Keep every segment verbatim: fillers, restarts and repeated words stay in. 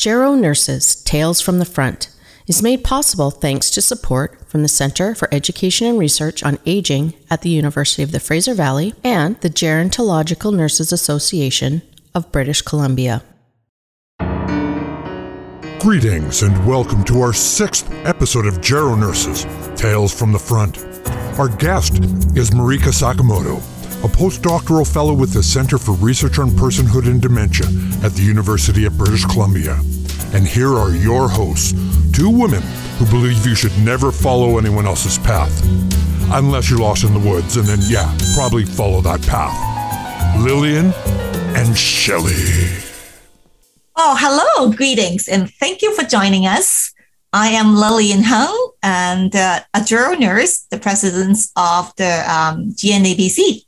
Gero Nurses, Tales from the Front, is made possible thanks to support from the Center for Education and Research on Aging at the University of the Fraser Valley and the Gerontological Nurses Association of British Columbia. Greetings and welcome to our sixth episode of Gero Nurses, Tales from the Front. Our guest is Mariko Sakamoto, a postdoctoral fellow with the Center for Research on Personhood and Dementia at the University of British Columbia. And here are your hosts, two women who believe you should never follow anyone else's path. Unless you're lost in the woods, and then, yeah, probably follow that path. Lillian and Shelley. Oh, hello, greetings, and thank you for joining us. I am Lillian Hung, and uh, a Gero nurse, the president of the um, G N A B C.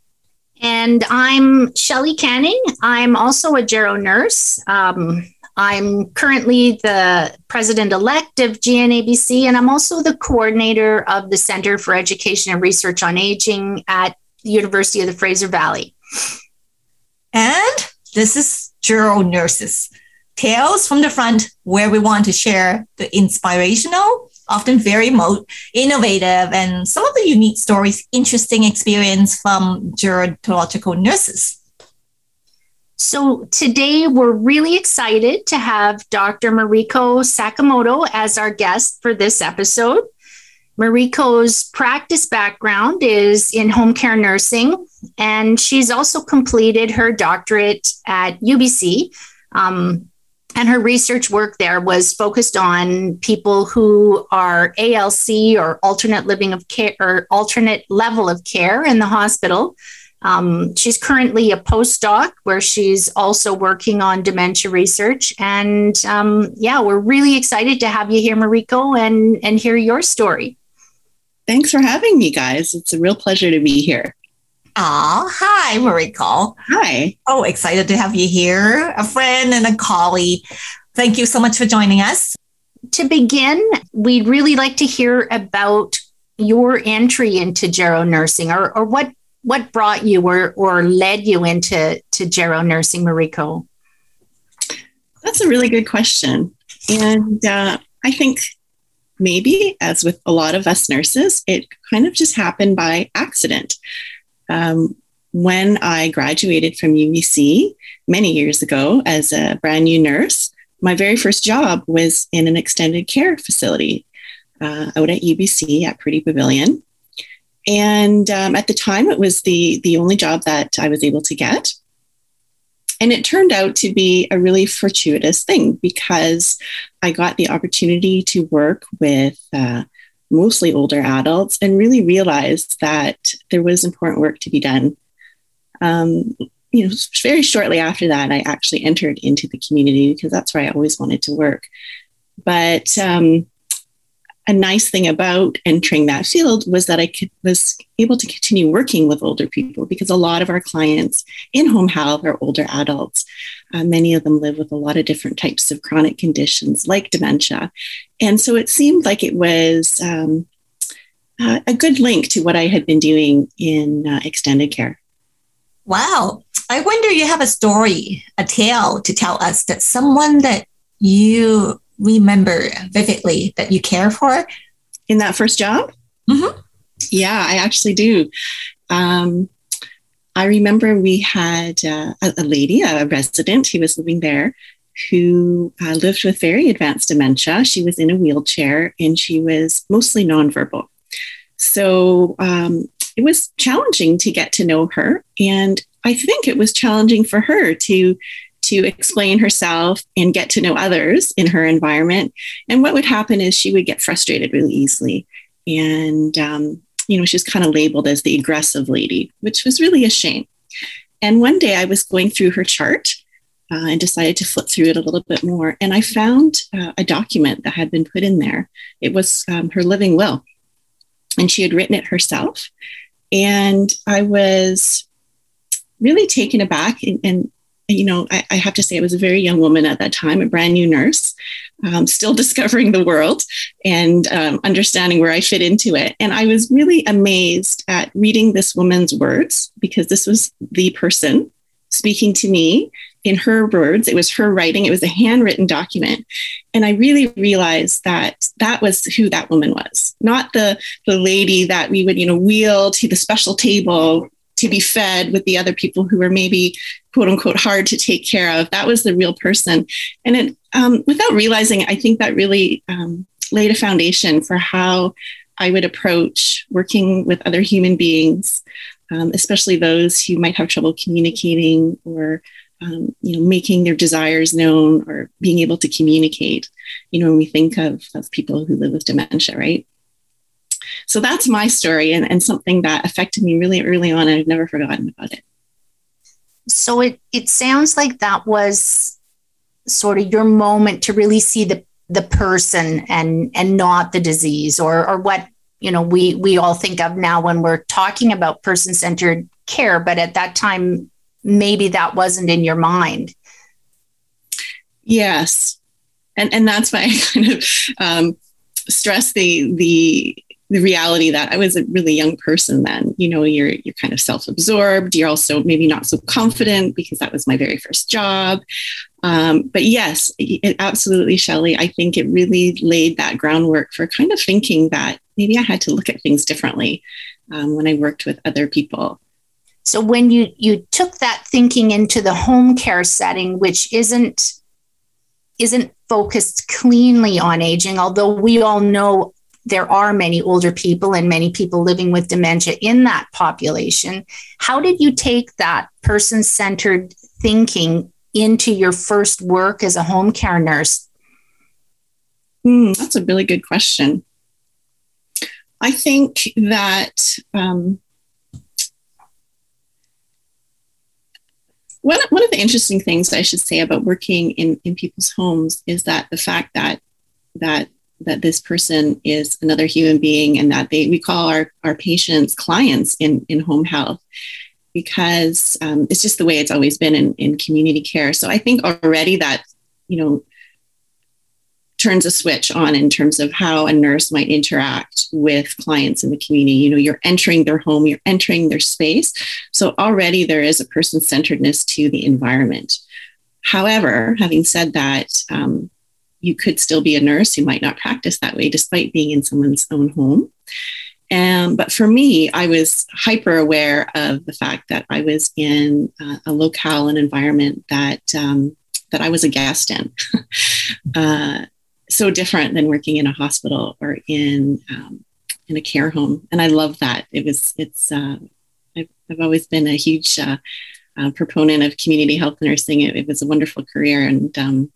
And I'm Shelley Canning. I'm also a Gero nurse. Um, I'm currently the president-elect of G N A B C, and I'm also the coordinator of the Center for Education and Research on Aging at the University of the Fraser Valley. And this is Gero Nurses, Tales from the Front, where we want to share the inspirational, often very mo- innovative, and some of the unique stories, interesting experience from gerontological nurses. So today we're really excited to have Doctor Mariko Sakamoto as our guest for this episode. Mariko's practice background is in home care nursing, and she's also completed her doctorate at U B C. Um, and her research work there was focused on people who are A L C or alternate living of care or alternate level of care in the hospital. Um, she's currently a postdoc where she's also working on dementia research. And um, yeah, we're really excited to have you here, Mariko, and, and hear your story. Thanks for having me, guys. It's a real pleasure to be here. Oh, hi, Mariko. Hi. Oh, excited to have you here, a friend and a colleague. Thank you so much for joining us. To begin, we'd really like to hear about your entry into Gero nursing, or, or what What brought you or, or led you into to Gero nursing, Mariko? That's a really good question. And uh, I think maybe, as with a lot of us nurses, it kind of just happened by accident. Um, when I graduated from U B C many years ago as a brand new nurse, my very first job was in an extended care facility uh, out at U B C at Pretty Pavilion. And um, at the time, it was the, the only job that I was able to get. And it turned out to be a really fortuitous thing because I got the opportunity to work with uh, mostly older adults and really realized that there was important work to be done. Um, you know, very shortly after that, I actually entered into the community because that's where I always wanted to work. But um a nice thing about entering that field was that I could, was able to continue working with older people because a lot of our clients in home health are older adults. Uh, many of them live with a lot of different types of chronic conditions like dementia. And so it seemed like it was um, uh, a good link to what I had been doing in uh, extended care. Wow. I wonder, you have a story, a tale to tell us that someone that you remember vividly that you care for in that first job? Mm-hmm. Yeah, I actually do. Um, I remember we had uh, a, a lady, a resident who was living there, who uh, lived with very advanced dementia. She was in a wheelchair and she was mostly nonverbal. So um, it was challenging to get to know her. And I think it was challenging for her to to explain herself and get to know others in her environment. And what would happen is she would get frustrated really easily. And, um, you know, she was kind of labeled as the aggressive lady, which was really a shame. And one day I was going through her chart uh, and decided to flip through it a little bit more. And I found uh, a document that had been put in there. It was um, her living will. And she had written it herself. And I was really taken aback and, and you know, I, I have to say I was a very young woman at that time, a brand new nurse, um, still discovering the world and um, understanding where I fit into it. And I was really amazed at reading this woman's words because this was the person speaking to me in her words, it was her writing, it was a handwritten document. And I really realized that that was who that woman was, not the, the lady that we would, you know, wheel to the special table to be fed with the other people who were maybe, quote unquote, hard to take care of. That was the real person. And it, um, without realizing, I think that really um, laid a foundation for how I would approach working with other human beings, um, especially those who might have trouble communicating or Um, you know, making their desires known or being able to communicate, you know, when we think of, of people who live with dementia, right? So that's my story and, and something that affected me really early on. And I've never forgotten about it. So it, it sounds like that was sort of your moment to really see the, the person and, and not the disease or, or what, you know, we, we all think of now when we're talking about person-centered care, but at that time, maybe that wasn't in your mind. Yes. And and that's why I kind of um, stress the, the, the reality that I was a really young person then. You know, you're, you're kind of self-absorbed. You're also maybe not so confident because that was my very first job. Um, but yes, it, absolutely, Shelley. I think it really laid that groundwork for kind of thinking that maybe I had to look at things differently um, when I worked with other people. So when you, you took that thinking into the home care setting, which isn't isn't focused cleanly on aging, although we all know there are many older people and many people living with dementia in that population, how did you take that person-centered thinking into your first work as a home care nurse? Mm, that's a really good question. I think that... Um, One, one of the interesting things I should say about working in, in people's homes is that the fact that that that this person is another human being and that they we call our, our patients clients in, in home health because um, it's just the way it's always been in, in community care. So I think already that, you know, turns a switch on in terms of how a nurse might interact with clients in the community. You know, you're entering their home, you're entering their space. So already there is a person-centeredness to the environment. However, having said that, um, you could still be a nurse who might not practice that way despite being in someone's own home. Um, but for me, I was hyper aware of the fact that I was in uh, a locale, an environment that, um, that I was a guest in. uh, so different than working in a hospital or in um, in a care home. And I love that. It was, it's, uh, I've, I've always been a huge uh, uh, proponent of community health nursing. It, it was a wonderful career. And um,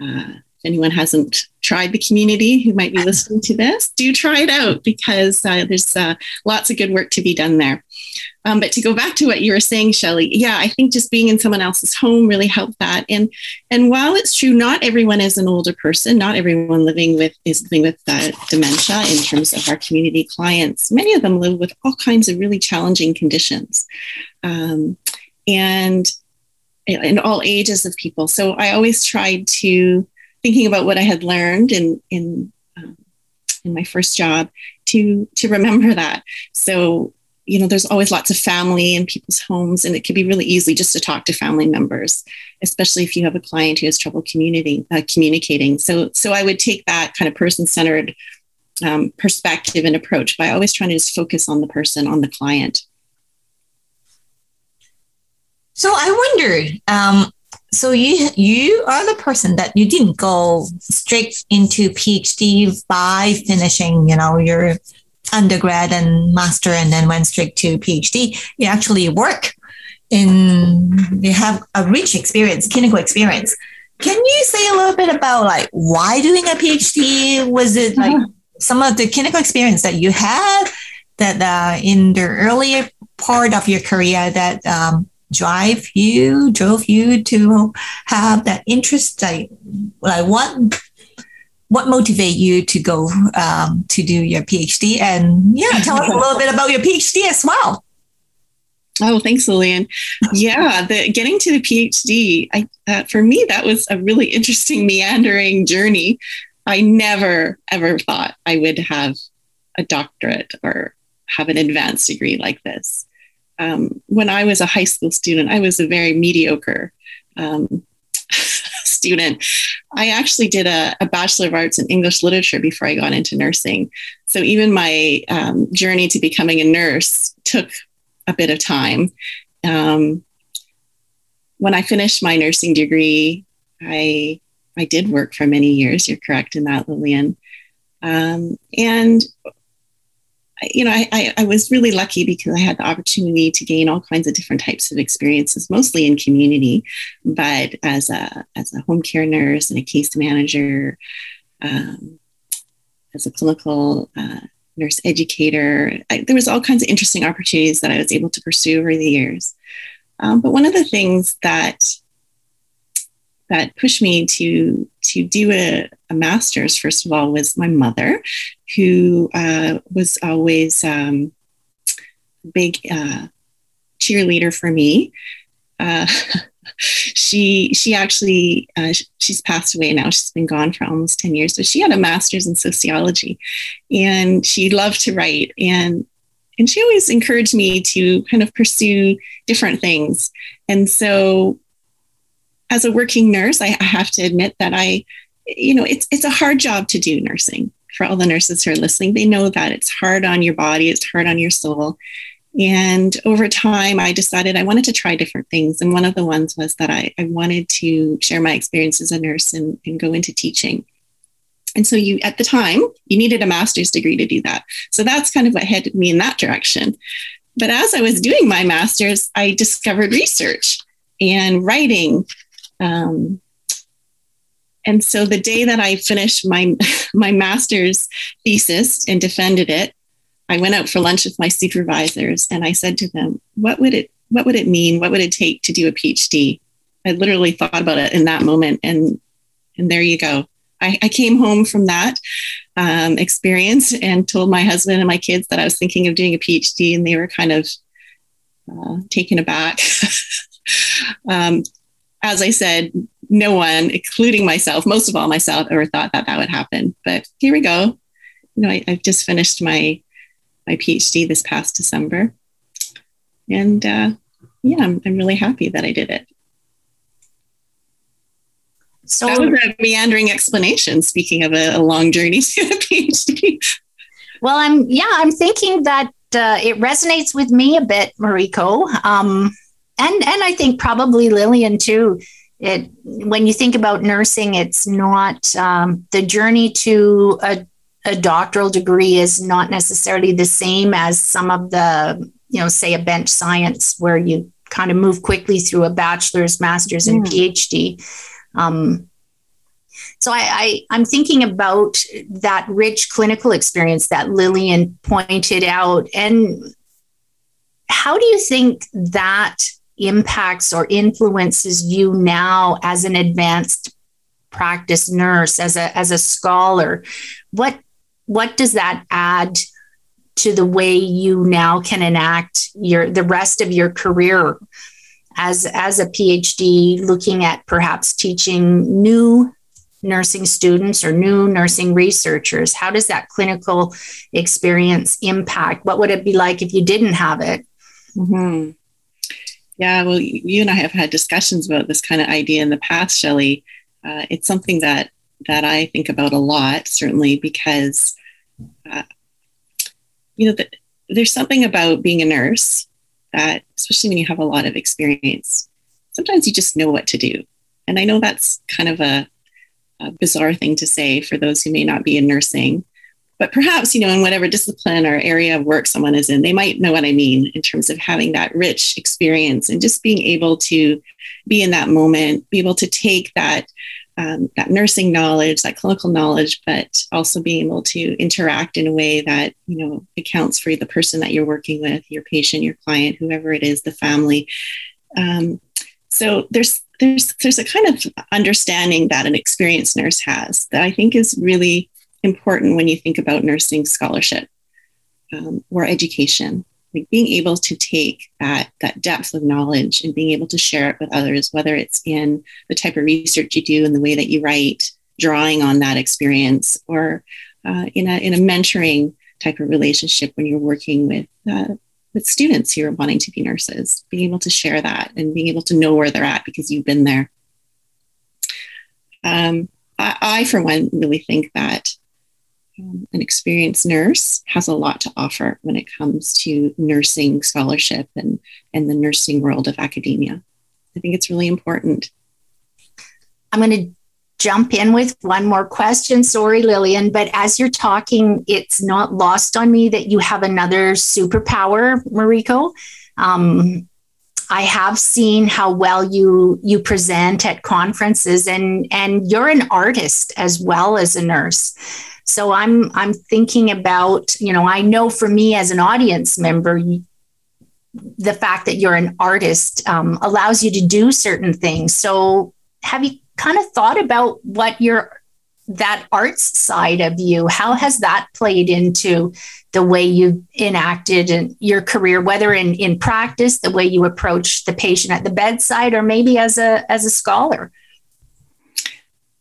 uh, if anyone hasn't tried the community who might be listening to this, do try it out because uh, there's uh, lots of good work to be done there. Um, but to go back to what you were saying, Shelley, yeah, I think just being in someone else's home really helped that. And and while it's true, not everyone is an older person, not everyone living with is living with uh, dementia in terms of our community clients. Many of them live with all kinds of really challenging conditions um, and in all ages of people. So I always tried to, thinking about what I had learned in in, um, in my first job, to to remember that. So you know, there's always lots of family in people's homes, and it could be really easy just to talk to family members, especially if you have a client who has trouble community, uh, communicating. So so I would take that kind of person-centered um, perspective and approach by always trying to just focus on the person, on the client. So I wondered, um, so you you are the person that you didn't go straight into PhD by finishing, you know, your undergrad and master and then went straight to PhD. You actually work in, you have a rich experience, clinical experience. Can you say a little bit about like why doing a PhD? Was it like some of the clinical experience that you had that uh, in the earlier part of your career that um, drive you, drove you to have that interest? Like, like what What motivated you to go um, to do your PhD? And yeah, tell us a little bit about your PhD as well. Oh, thanks, Lillian. Yeah, the, getting to the PhD, I, uh, for me, that was a really interesting meandering journey. I never, ever thought I would have a doctorate or have an advanced degree like this. Um, when I was a high school student, I was a very mediocre um, student, I actually did a, a Bachelor of Arts in English Literature before I got into nursing. So even my um, journey to becoming a nurse took a bit of time. Um, when I finished my nursing degree, I I did work for many years. You're correct in that, Lillian. Um, and, you know, I, I, I was really lucky because I had the opportunity to gain all kinds of different types of experiences, mostly in community, but as a as a home care nurse and a case manager, um, as a clinical uh, nurse educator, I, there was all kinds of interesting opportunities that I was able to pursue over the years. Um, but one of the things that that pushed me to to do a, a master's, first of all, was my mother, who uh, was always um, a big uh, cheerleader for me. Uh, she she actually, uh, she's passed away now. She's been gone for almost ten years, but she had a master's in sociology, and she loved to write. And and she always encouraged me to kind of pursue different things. And so as a working nurse, I have to admit that I, you know, it's it's a hard job to do nursing. For all the nurses who are listening, they know that it's hard on your body, it's hard on your soul. And over time, I decided I wanted to try different things. And one of the ones was that I, I wanted to share my experience as a nurse and, and go into teaching. And so you, at the time, you needed a master's degree to do that. So that's kind of what headed me in that direction. But as I was doing my master's, I discovered research and writing. Um, and so the day that I finished my, my master's thesis and defended it, I went out for lunch with my supervisors and I said to them, what would it, what would it mean? What would it take to do a PhD? I literally thought about it in that moment. And, and there you go. I, I came home from that um, experience and told my husband and my kids that I was thinking of doing a PhD, and they were kind of uh, taken aback. um, As I said, no one, including myself, most of all myself, ever thought that that would happen. But here we go. You know, I, I've just finished my my PhD this past December, and uh, yeah, I'm, I'm really happy that I did it. So that was a meandering explanation. Speaking of a, a long journey to a PhD. Well, I'm yeah, I'm thinking that uh, it resonates with me a bit, Mariko. Um, And and I think probably Lillian too. It when you think about nursing, it's not um, the journey to a, a doctoral degree is not necessarily the same as some of the, you know, say a bench science where you kind of move quickly through a bachelor's, master's, and yeah. PhD. Um, so I, I I'm thinking about that rich clinical experience that Lillian pointed out, and how do you think that impacts or influences you now as an advanced practice nurse, as a as a scholar? What what does that add to the way you now can enact your the rest of your career as as a PhD, looking at perhaps teaching new nursing students or new nursing researchers? How does that clinical experience impact? What would it be like if you didn't have it? Mm-hmm. Yeah, well, you and I have had discussions about this kind of idea in the past, Shelley. Uh, it's something that that I think about a lot, certainly, because, uh, you know, the, there's something about being a nurse that, especially when you have a lot of experience, sometimes you just know what to do. And I know that's kind of a, a bizarre thing to say for those who may not be in nursing. But perhaps, you know, in whatever discipline or area of work someone is in, they might know what I mean in terms of having that rich experience and just being able to be in that moment, be able to take that um, that nursing knowledge, that clinical knowledge, but also being able to interact in a way that, you know, accounts for the person that you're working with, your patient, your client, whoever it is, the family. Um, so there's there's there's a kind of understanding that an experienced nurse has that I think is really important when you think about nursing scholarship um, or education, like being able to take that, that depth of knowledge and being able to share it with others, whether it's in the type of research you do and the way that you write, drawing on that experience, or uh, in a in a mentoring type of relationship when you're working with uh, with students who are wanting to be nurses, being able to share that and being able to know where they're at because you've been there. Um, I, I, for one, really think that um, an experienced nurse has a lot to offer when it comes to nursing scholarship and, and the nursing world of academia. I think it's really important. I'm going to jump in with one more question. Sorry, Lillian, but as you're talking, it's not lost on me that you have another superpower, Mariko. Um, I have seen how well you you present at conferences, and and you're an artist as well as a nurse. So I'm I'm thinking about, you know, I know for me as an audience member, the fact that you're an artist um, allows you to do certain things. So have you kind of thought about what your, that arts side of you, how has that played into the way you've enacted in your career, whether in, in practice, the way you approach the patient at the bedside, or maybe as a, as a scholar?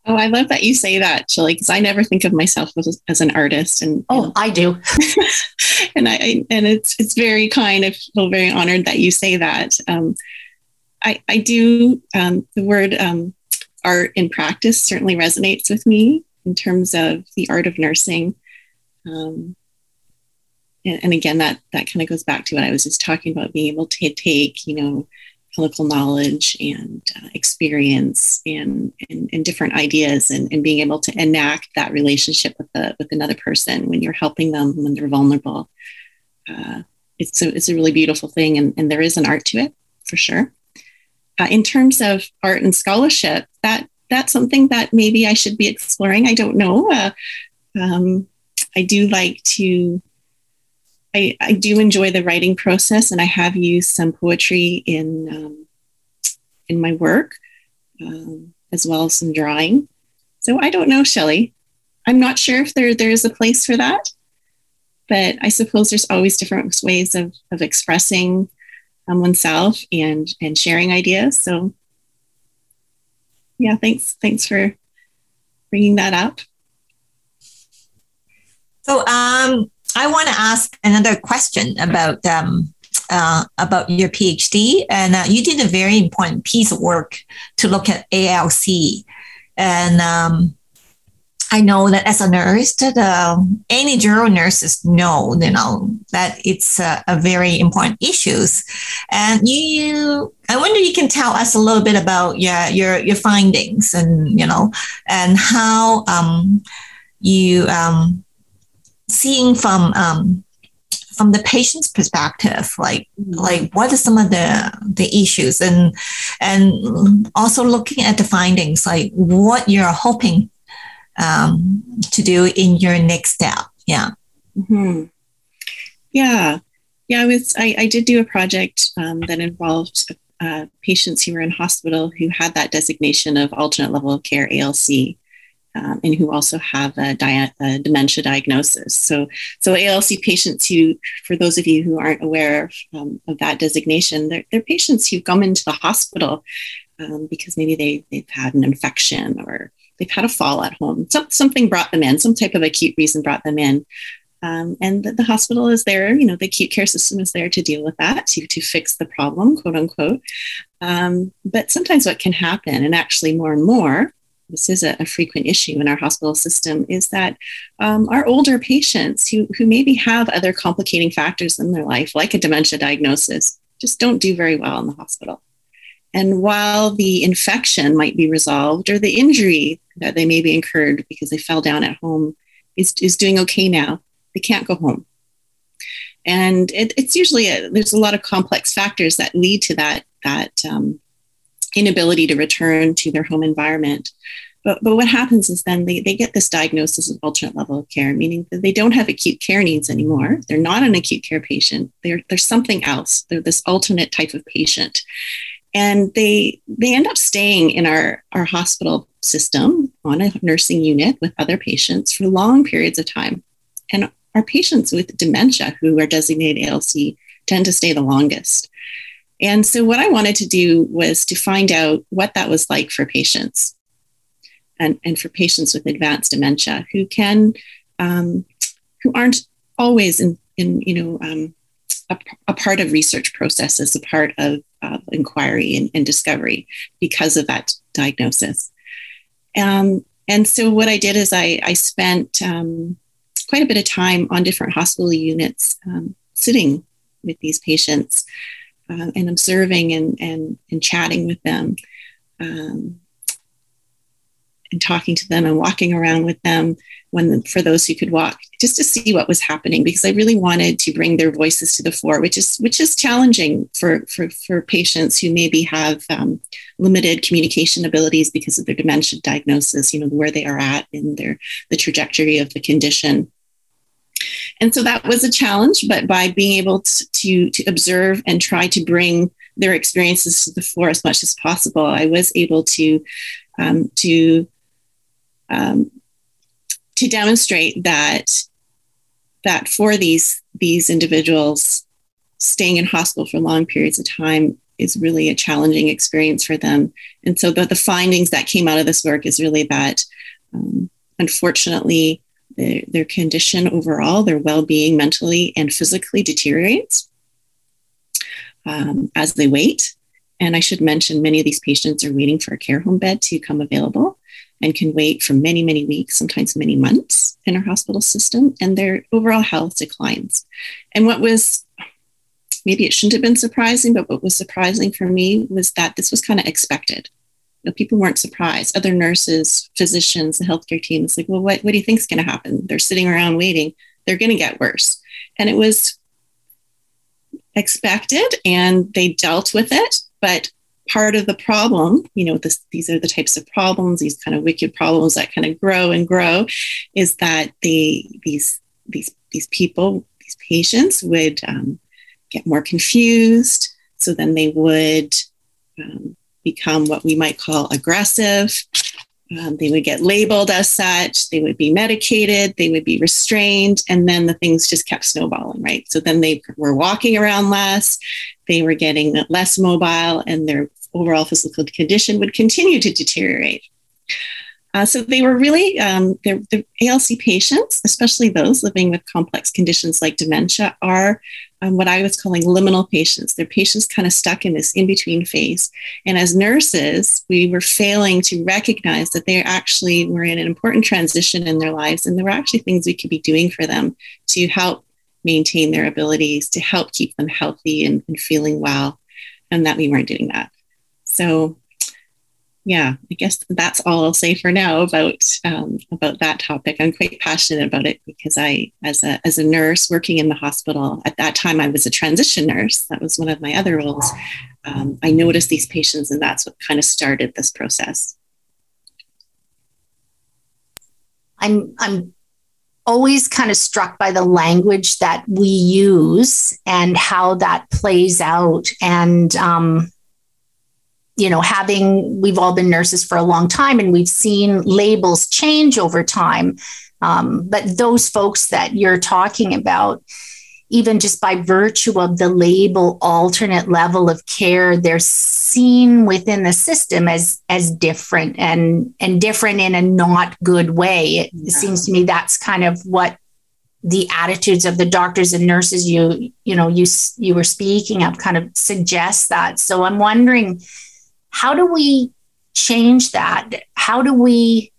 Oh, I love that you say that, Shelley, because I never think of myself as, as an artist. And oh, you know, I do. and I, and it's, it's very kind. I feel very honored that you say that. Um, I, I do, um, the word, um, art in practice certainly resonates with me in terms of the art of nursing. Um, and, and again, that, that kind of goes back to what I was just talking about, being able to take, you know, clinical knowledge and uh, experience and, and, and different ideas and, and being able to enact that relationship with the, with another person when you're helping them, when they're vulnerable. Uh, it's a, it's a really beautiful thing. And, and there is an art to it for sure. Uh, in terms of art and scholarship, that that's something that maybe I should be exploring. I don't know. Uh, um, I do like to, I, I do enjoy the writing process, and I have used some poetry in um, in my work, um, as well as some drawing. So I don't know, Shelley. I'm not sure if there there is a place for that, but I suppose there's always different ways of of expressing Um, oneself and and sharing ideas. So yeah, thanks thanks for bringing that up. So um, I want to ask another question about um, uh, about your PhD, and uh, you did a very important piece of work to look at A L C, and um, I know that as a nurse, that uh, any general nurses know, you know, that it's uh, a very important issues. And you, I wonder, you can tell us a little bit about your your, your findings, and you know, and how um, you um, seeing from um, from the patient's perspective, like mm-hmm. like what are some of the the issues, and and also looking at the findings, like what you're hoping Um, to do in your next step. Yeah. Mm-hmm. Yeah. Yeah. I was, I, I did do a project um, that involved uh, patients who were in hospital who had that designation of alternate level of care, A L C, um, and who also have a, dia- a dementia diagnosis. So, so A L C patients who, for those of you who aren't aware of, um, of that designation, they're, they're patients who come into the hospital um, because maybe they, they've had an infection or they've had a fall at home. Some, something brought them in, some type of acute reason brought them in. Um, and the, the hospital is there, you know, the acute care system is there to deal with that, to, to fix the problem, quote unquote. Um, but sometimes what can happen, and actually more and more, this is a, a frequent issue in our hospital system, is that um, our older patients who, who maybe have other complicating factors in their life, like a dementia diagnosis, just don't do very well in the hospital. And while the infection might be resolved, or the injury that they may be incurred because they fell down at home is, is doing okay now, they can't go home. And it, it's usually, a, there's a lot of complex factors that lead to that, that um, inability to return to their home environment. But, but what happens is then they, they get this diagnosis of alternate level of care, meaning that they don't have acute care needs anymore. They're not an acute care patient. They're, they're something else. They're this alternate type of patient. And they they end up staying in our, our hospital system on a nursing unit with other patients for long periods of time. And our patients with dementia who are designated A L C tend to stay the longest. And so what I wanted to do was to find out what that was like for patients and, and for patients with advanced dementia who can, um, who aren't always in, in you know, um, a, a part of research processes, a part of uh, inquiry and, and discovery because of that diagnosis. Um, and so what I did is I, I spent um, quite a bit of time on different hospital units um, sitting with these patients uh, and observing and, and, and chatting with them um, and talking to them and walking around with them when for those who could walk, just to see what was happening, because I really wanted to bring their voices to the fore, which is which is challenging for, for, for patients who maybe have um, limited communication abilities because of their dementia diagnosis, you know, where they are at in their the trajectory of the condition. And so that was a challenge, but by being able to, to, to observe and try to bring their experiences to the fore as much as possible, I was able to um, to um, to demonstrate that that for these these individuals, staying in hospital for long periods of time is really a challenging experience for them. And so the, the findings that came out of this work is really that, um, unfortunately, their, their condition overall, their well-being mentally and physically deteriorates um, as they wait. And I should mention, many of these patients are waiting for a care home bed to come available and can wait for many, many weeks, sometimes many months in our hospital system, and their overall health declines. And what was, maybe it shouldn't have been surprising, but what was surprising for me was that this was kind of expected. You know, people weren't surprised. Other nurses, physicians, the healthcare team, it's like, well, what, what do you think is going to happen? They're sitting around waiting. They're going to get worse. And it was expected, and they dealt with it, but part of the problem, you know, this, these are the types of problems, these kind of wicked problems that kind of grow and grow, is that they, these these these people, these patients would um, get more confused. So then they would um, become what we might call aggressive. Um, they would get labeled as such. They would be medicated. They would be restrained. And then the things just kept snowballing, right? So then they were walking around less. They were getting less mobile, and their overall physical condition would continue to deteriorate. Uh, so they were really, um, the A L C patients, especially those living with complex conditions like dementia, are um, what I was calling liminal patients. They're patients kind of stuck in this in-between phase. And as nurses, we were failing to recognize that they actually were in an important transition in their lives, and there were actually things we could be doing for them to help maintain their abilities, to help keep them healthy and, and feeling well, and that we weren't doing that. So yeah, I guess that's all I'll say for now about um, about that topic. I'm quite passionate about it because I, as a as a nurse working in the hospital, at that time I was a transition nurse. That was one of my other roles. Um, I noticed these patients, and that's what kind of started this process. I'm I'm always kind of struck by the language that we use and how that plays out. And, um, you know, having, we've all been nurses for a long time, and we've seen labels change over time. Um, but those folks that you're talking about, even just by virtue of the label, alternate level of care, they're seen within the system as as different and, and different in a not good way. It yeah. seems to me that's kind of what the attitudes of the doctors and nurses you you know you you were speaking of kind of suggests that. So I'm wondering, how do we change that? How do we,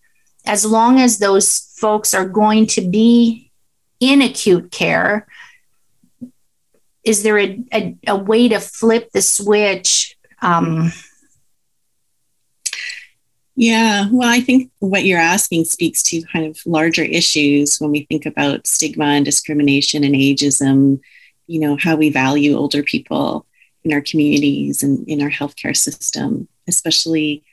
as long as those folks are going to be in acute care, is there a, a, a way to flip the switch? Um, yeah, well, I think what you're asking speaks to kind of larger issues when we think about stigma and discrimination and ageism, you know, how we value older people in our communities and in our healthcare system, especially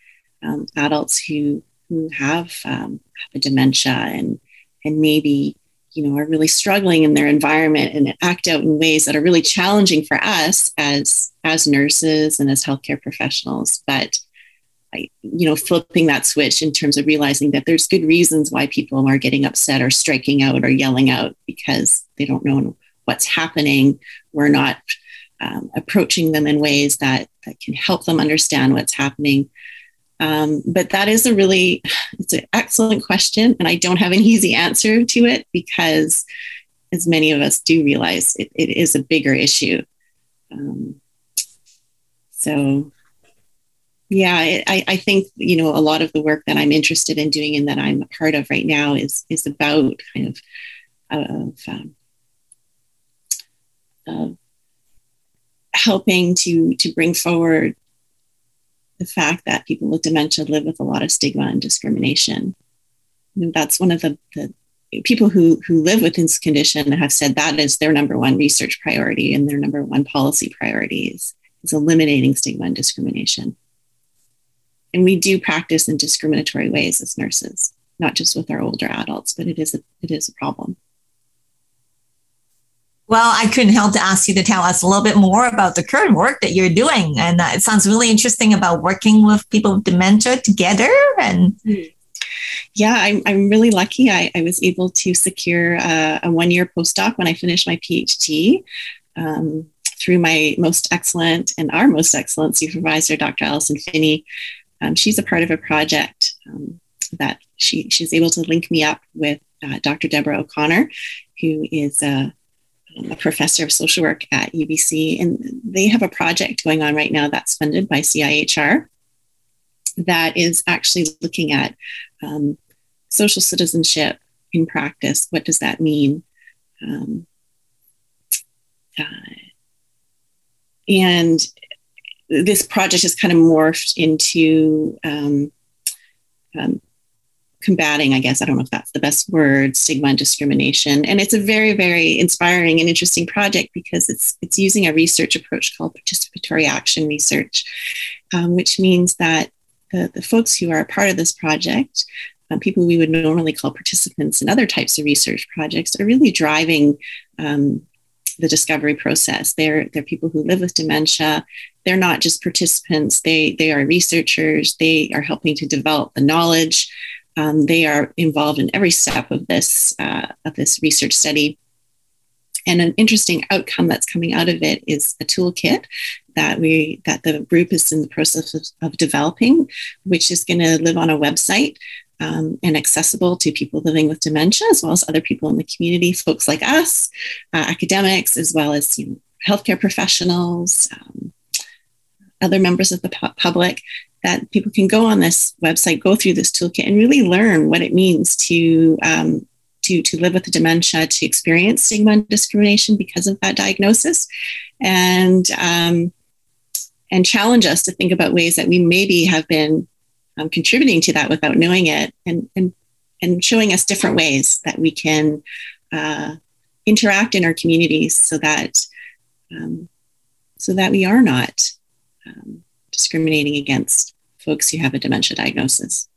um, adults who who have, um, have a dementia and and maybe, you know, are really struggling in their environment and act out in ways that are really challenging for us as, as nurses and as healthcare professionals. But, I, you know, flipping that switch in terms of realizing that there's good reasons why people are getting upset or striking out or yelling out, because they don't know what's happening. We're not um, approaching them in ways that, that can help them understand what's happening. Um, but that is a really, it's an excellent question, and I don't have an easy answer to it, because as many of us do realize, it, it is a bigger issue. Um, so, yeah, it, I, I think, you know, a lot of the work that I'm interested in doing and that I'm a part of right now is is about kind of, of um, of helping to to bring forward the fact that people with dementia live with a lot of stigma and discrimination. And that's one of the, the people who, who live with this condition have said that is their number one research priority and their number one policy priority is, is eliminating stigma and discrimination. And we do practice in discriminatory ways as nurses, not just with our older adults, but it is a, it is a problem. Well, I couldn't help to ask you to tell us a little bit more about the current work that you're doing. And uh, it sounds really interesting about working with people with dementia together. And yeah, I'm, I'm really lucky. I, I was able to secure uh, a one-year postdoc when I finished my PhD um, through my most excellent and our most excellent supervisor, Doctor Alison Finney. Um, she's a part of a project um, that she she's able to link me up with uh, Doctor Deborah O'Connor, who is a uh, a professor of social work at U B C, and they have a project going on right now that's funded by C I H R that is actually looking at um, social citizenship in practice. What does that mean? Um, uh, and this project has kind of morphed into um, um, combating, I guess, I don't know if that's the best word, stigma and discrimination. And it's a very, very inspiring and interesting project because it's it's using a research approach called participatory action research, um, which means that the, the folks who are a part of this project, uh, people we would normally call participants in other types of research projects, are really driving um, the discovery process. They're, they're people who live with dementia. They're not just participants. They, they are researchers. They are helping to develop the knowledge. Um, they are involved in every step of this uh, of this research study. And an interesting outcome that's coming out of it is a toolkit that we that the group is in the process of, of developing, which is going to live on a website um, and accessible to people living with dementia, as well as other people in the community, folks like us, uh, academics, as well as you know, healthcare professionals, um, other members of the pu- public. That people can go on this website, go through this toolkit, and really learn what it means to um, to to live with dementia, to experience stigma and discrimination because of that diagnosis, and um, and challenge us to think about ways that we maybe have been um, contributing to that without knowing it, and and and showing us different ways that we can uh, interact in our communities so that um, so that we are not um, discriminating against folks who have a dementia diagnosis.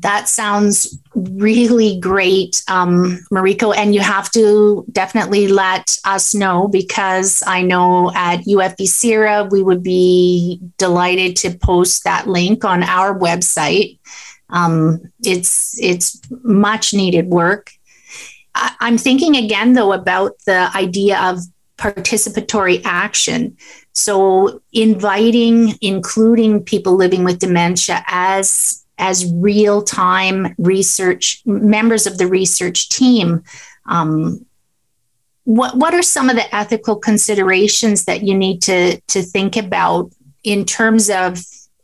That sounds really great, um, Mariko. And you have to definitely let us know, because I know at U F B C R A, we would be delighted to post that link on our website. Um, it's, it's much needed work. I, I'm thinking again, though, about the idea of participatory action. So inviting, including people living with dementia as, as real-time research, members of the research team. Um, what, what are some of the ethical considerations that you need to, to think about in terms of,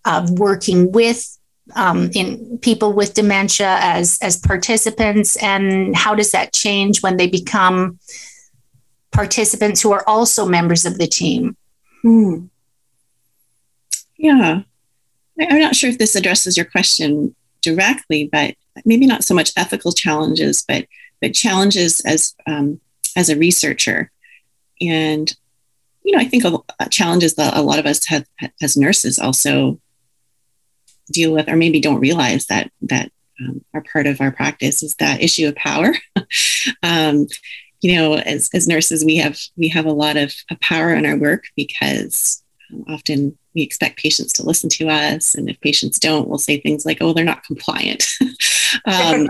of working with um, in people with dementia as, as participants, and how does that change when they become participants who are also members of the team? Hmm. Yeah. I'm not sure if this addresses your question directly, but maybe not so much ethical challenges, but but challenges as um, as a researcher. And, you know, I think a, a challenges that a lot of us have as nurses also deal with, or maybe don't realize that that um, are part of our practice, is that issue of power. um, You know, as, as nurses, we have we have a lot of, of power in our work, because often we expect patients to listen to us. And if patients don't, we'll say things like, oh, they're not compliant. um,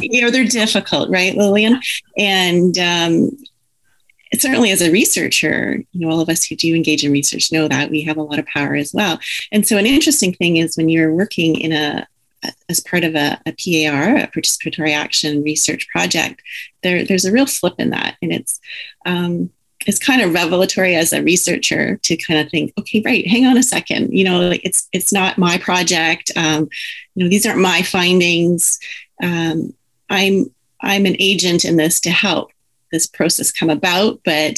you know, they're difficult, right, Lillian? And um, certainly as a researcher, you know, all of us who do engage in research know that we have a lot of power as well. And so an interesting thing is when you're working in a as part of a, a P A R, a participatory action research project, there, there's a real flip in that. And it's um, it's kind of revelatory as a researcher to kind of think, okay, right, hang on a second. You know, like it's it's not my project. Um, you know, these aren't my findings. Um, I'm I'm an agent in this to help this process come about, but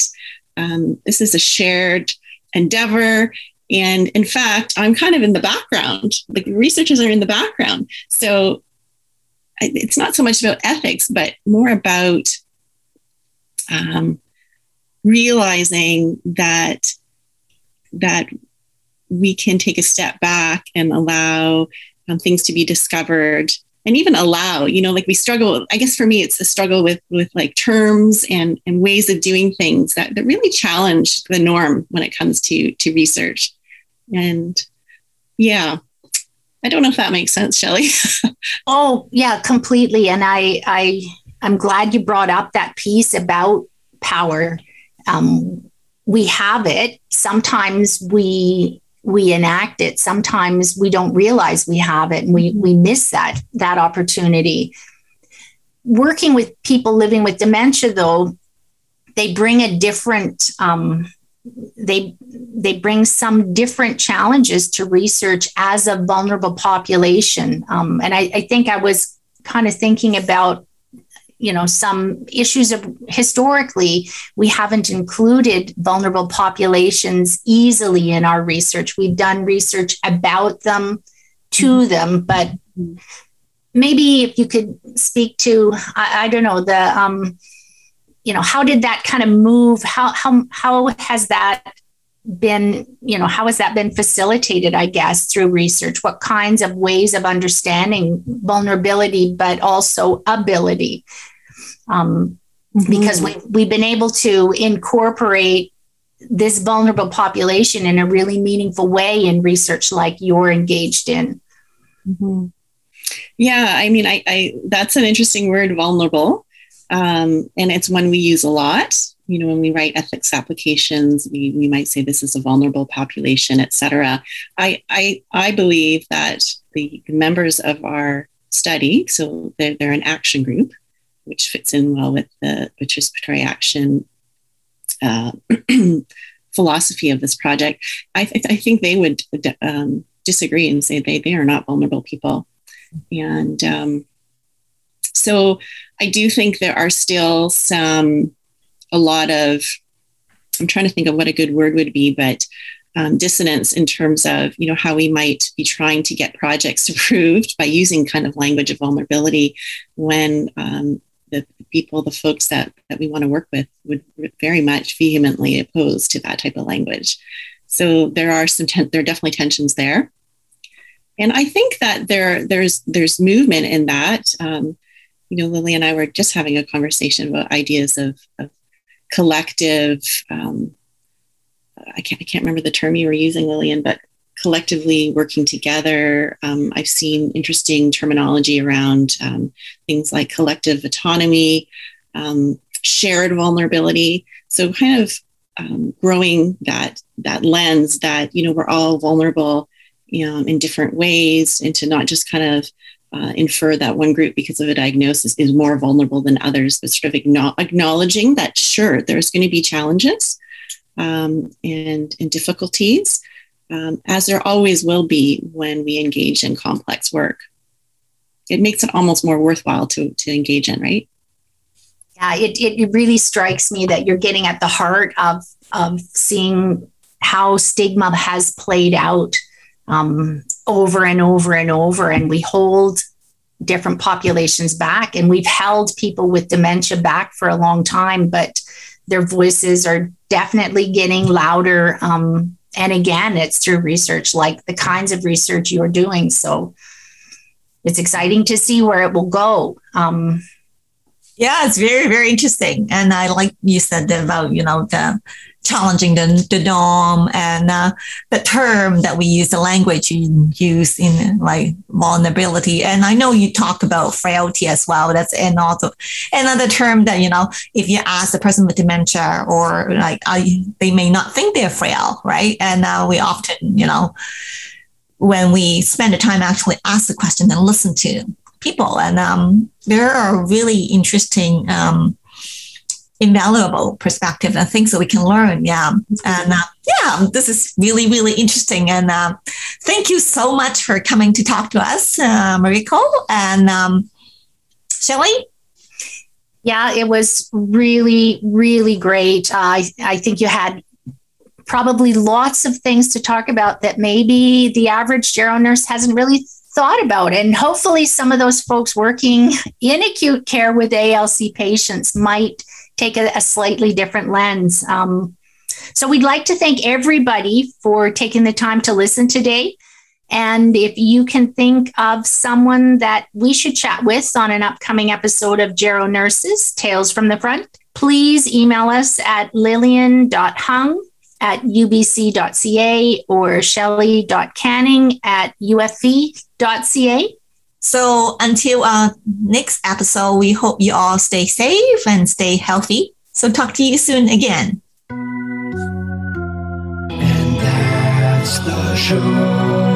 um, this is a shared endeavor. And in fact, I'm kind of in the background. Like researchers are in the background. So it's not so much about ethics, but more about um, realizing that that we can take a step back and allow um, things to be discovered. And even allow, you know, like we struggle, I guess for me, it's a struggle with with like terms and, and ways of doing things that, that really challenge the norm when it comes to to research. And yeah, I don't know if that makes sense, Shelley. Oh, yeah, completely. And I, I, I'm glad you brought up that piece about power. Um, we have it. Sometimes we... we enact it. Sometimes we don't realize we have it and we, we miss that, that opportunity. Working with people living with dementia, though, they bring a different, um, they, they bring some different challenges to research as a vulnerable population. Um, and I, I think I was kind of thinking about, you know, some issues of historically, we haven't included vulnerable populations easily in our research. We've done research about them, to them, but maybe if you could speak to, I, I don't know, the, um, you know, how did that kind of move? How, how, how has that been, you know, how has that been facilitated, I guess, through research? What kinds of ways of understanding vulnerability, but also ability? Um, mm-hmm. Because we, we've been able to incorporate this vulnerable population in a really meaningful way in research like you're engaged in. Mm-hmm. Yeah, I mean, I, I that's an interesting word, vulnerable. Um, and it's one we use a lot. You know, when we write ethics applications, we, we might say this is a vulnerable population, et cetera. I, I, I believe that the members of our study, so they're, they're an action group, which fits in well with the participatory action uh, philosophy of this project. I, th- I think they would um, disagree and say they, they are not vulnerable people. And um, so I do think there are still some, a lot of, I'm trying to think of what a good word would be, but um, dissonance in terms of, you know, how we might be trying to get projects approved by using kind of language of vulnerability when um, the people, the folks that, that we want to work with would very much vehemently oppose to that type of language. So there are some, ten- there are definitely tensions there. And I think that there there's, there's movement in that. Um, you know, Lily and I were just having a conversation about ideas of, of collective, um, I can't, I can't remember the term you were using, Lillian, but collectively working together. Um, I've seen interesting terminology around um, things like collective autonomy, um, shared vulnerability. So kind of um, growing that, that lens that, you know, we're all vulnerable, you know, in different ways, and to not just kind of Uh, infer that one group because of a diagnosis is more vulnerable than others, but sort of acknowledge, acknowledging that, sure, there's going to be challenges um, and, and difficulties, um, as there always will be when we engage in complex work. It makes it almost more worthwhile to, to engage in, right? Yeah, it, it really strikes me that you're getting at the heart of, of seeing how stigma has played out Um, over and over and over. And we hold different populations back, and we've held people with dementia back for a long time, but their voices are definitely getting louder. Um, and again, it's through research like the kinds of research you're doing. So it's exciting to see where it will go. Um, yeah, it's very, very interesting. And I like you said about, you know, the challenging the, the norm and uh, the term that we use, the language you use in like vulnerability. And I know you talk about frailty as well. That's an also another term that, you know, if you ask a person with dementia or like, I, they may not think they're frail, right? And uh, we often, you know, when we spend the time actually ask the question and listen to people. And um, there are really interesting, um, invaluable perspective and things that we can learn. Yeah. And uh, yeah, this is really, really interesting. And uh, thank you so much for coming to talk to us, uh, Mariko. And um, Shelley? Yeah, it was really, really great. Uh, I, I think you had probably lots of things to talk about that maybe the average gero nurse hasn't really thought about. And hopefully some of those folks working in acute care with A L C patients might take a, a slightly different lens. Um, so we'd like to thank everybody for taking the time to listen today. And if you can think of someone that we should chat with on an upcoming episode of Gero Nurses, Tales from the Front, please email us at lillian dot hung at u b c dot c a or shelley dot canning at u f v dot c a. So until our next episode, we hope you all stay safe and stay healthy. So talk to you soon again. And that's the show.